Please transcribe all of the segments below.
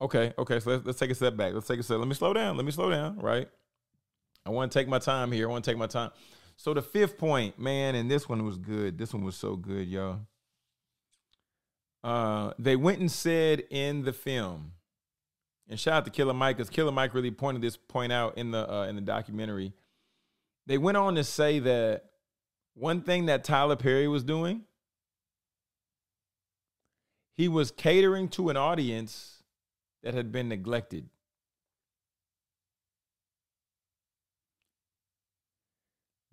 Okay. So let's take a step back. Let me slow down. Right. I want to take my time here. So the fifth point, man, and this one was good. This one was so good, y'all. They went and said in the film, and shout out to Killer Mike, because Killer Mike really pointed this point out in the documentary. They went on to say that one thing that Tyler Perry was doing, he was catering to an audience that had been neglected.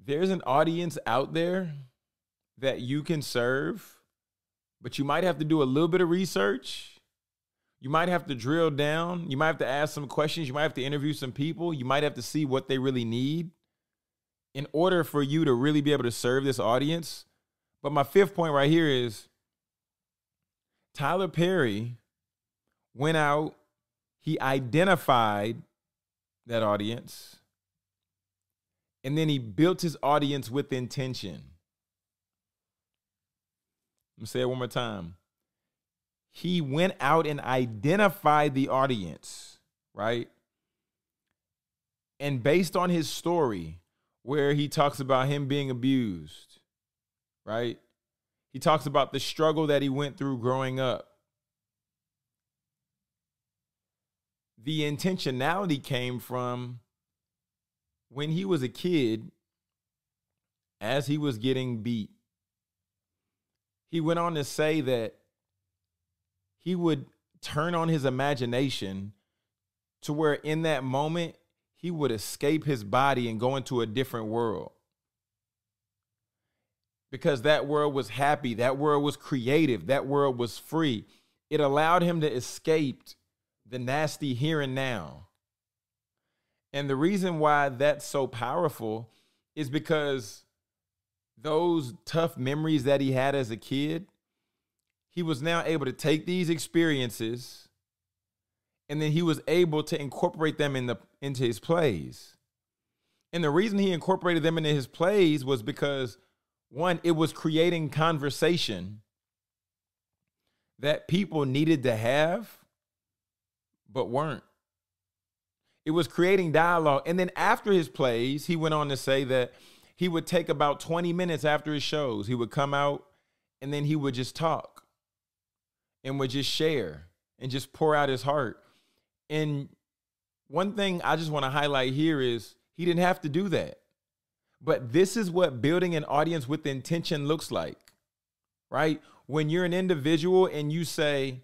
There's an audience out there that you can serve, but you might have to do a little bit of research. You might have to drill down. You might have to ask some questions. You might have to interview some people. You might have to see what they really need in order for you to really be able to serve this audience. But my fifth point right here is Tyler Perry went out, he identified that audience, and then he built his audience with intention. Let me say it one more time. He went out and identified the audience, right? And based on his story, where he talks about him being abused, right? He talks about the struggle that he went through growing up. The intentionality came from when he was a kid, as he was getting beat. He went on to say that he would turn on his imagination to where in that moment, he would escape his body and go into a different world. Because that world was happy. That world was creative. That world was free. It allowed him to escape the nasty here and now. And the reason why that's so powerful is because those tough memories that he had as a kid, he was now able to take these experiences and then he was able to incorporate them into his plays. And the reason he incorporated them into his plays was because, one, it was creating conversation that people needed to have but weren't. It was creating dialogue. And then after his plays, he went on to say that he would take about 20 minutes after his shows. He would come out and then he would just talk and would just share and just pour out his heart. And one thing I just want to highlight here is he didn't have to do that. But this is what building an audience with intention looks like, right? When you're an individual and you say,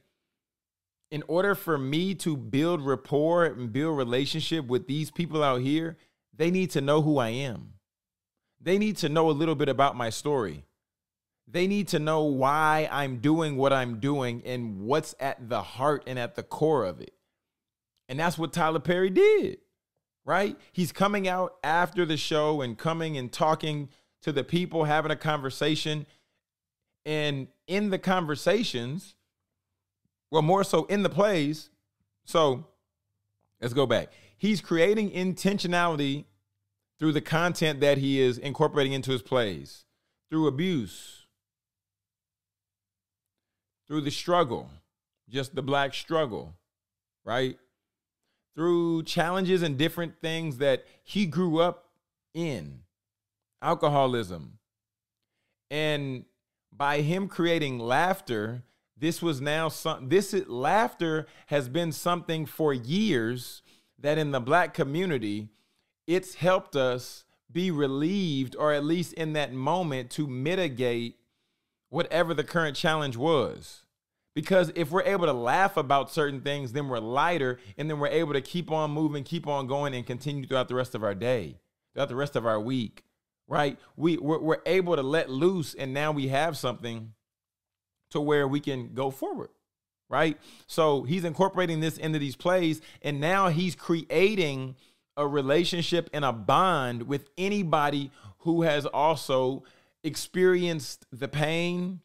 in order for me to build rapport and build relationship with these people out here, they need to know who I am. They need to know a little bit about my story. They need to know why I'm doing what I'm doing and what's at the heart and at the core of it. And that's what Tyler Perry did. Right? He's coming out after the show and coming and talking to the people, having a conversation. And in the conversations, well, more so in the plays. So let's go back. He's creating intentionality through the content that he is incorporating into his plays, through abuse, through the struggle, just the Black struggle, right? Through challenges and different things that he grew up in, alcoholism. And by him creating laughter, this was now some, laughter has been something for years that in the Black community, it's helped us be relieved, or at least in that moment, to mitigate whatever the current challenge was. Because if we're able to laugh about certain things, then we're lighter, and then we're able to keep on moving, keep on going, and continue throughout the rest of our day, throughout the rest of our week, right? We're able to let loose, and now we have something to where we can go forward, right? So he's incorporating this into these plays, and now he's creating a relationship and a bond with anybody who has also experienced the pain,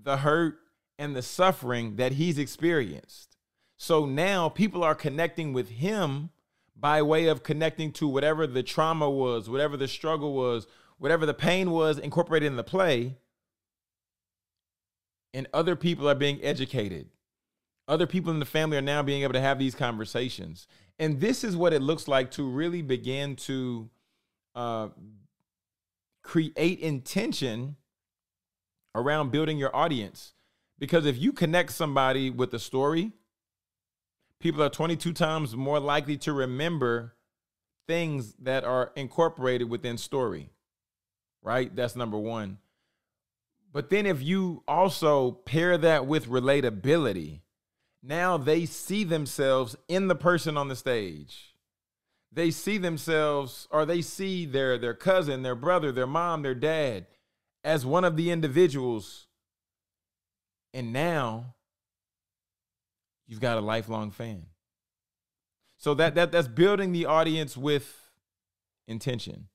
the hurt, and the suffering that he's experienced. So now people are connecting with him by way of connecting to whatever the trauma was, whatever the struggle was, whatever the pain was incorporated in the play. And other people are being educated. Other people in the family are now being able to have these conversations. And this is what it looks like to really begin to create intention around building your audience. Because if you connect somebody with a story, people are 22 times more likely to remember things that are incorporated within story, right? That's number one. But then if you also pair that with relatability, now they see themselves in the person on the stage. They see themselves, or they see their cousin, their brother, their mom, their dad as one of the individuals. And now you've got a lifelong fan. So that's building the audience with intention.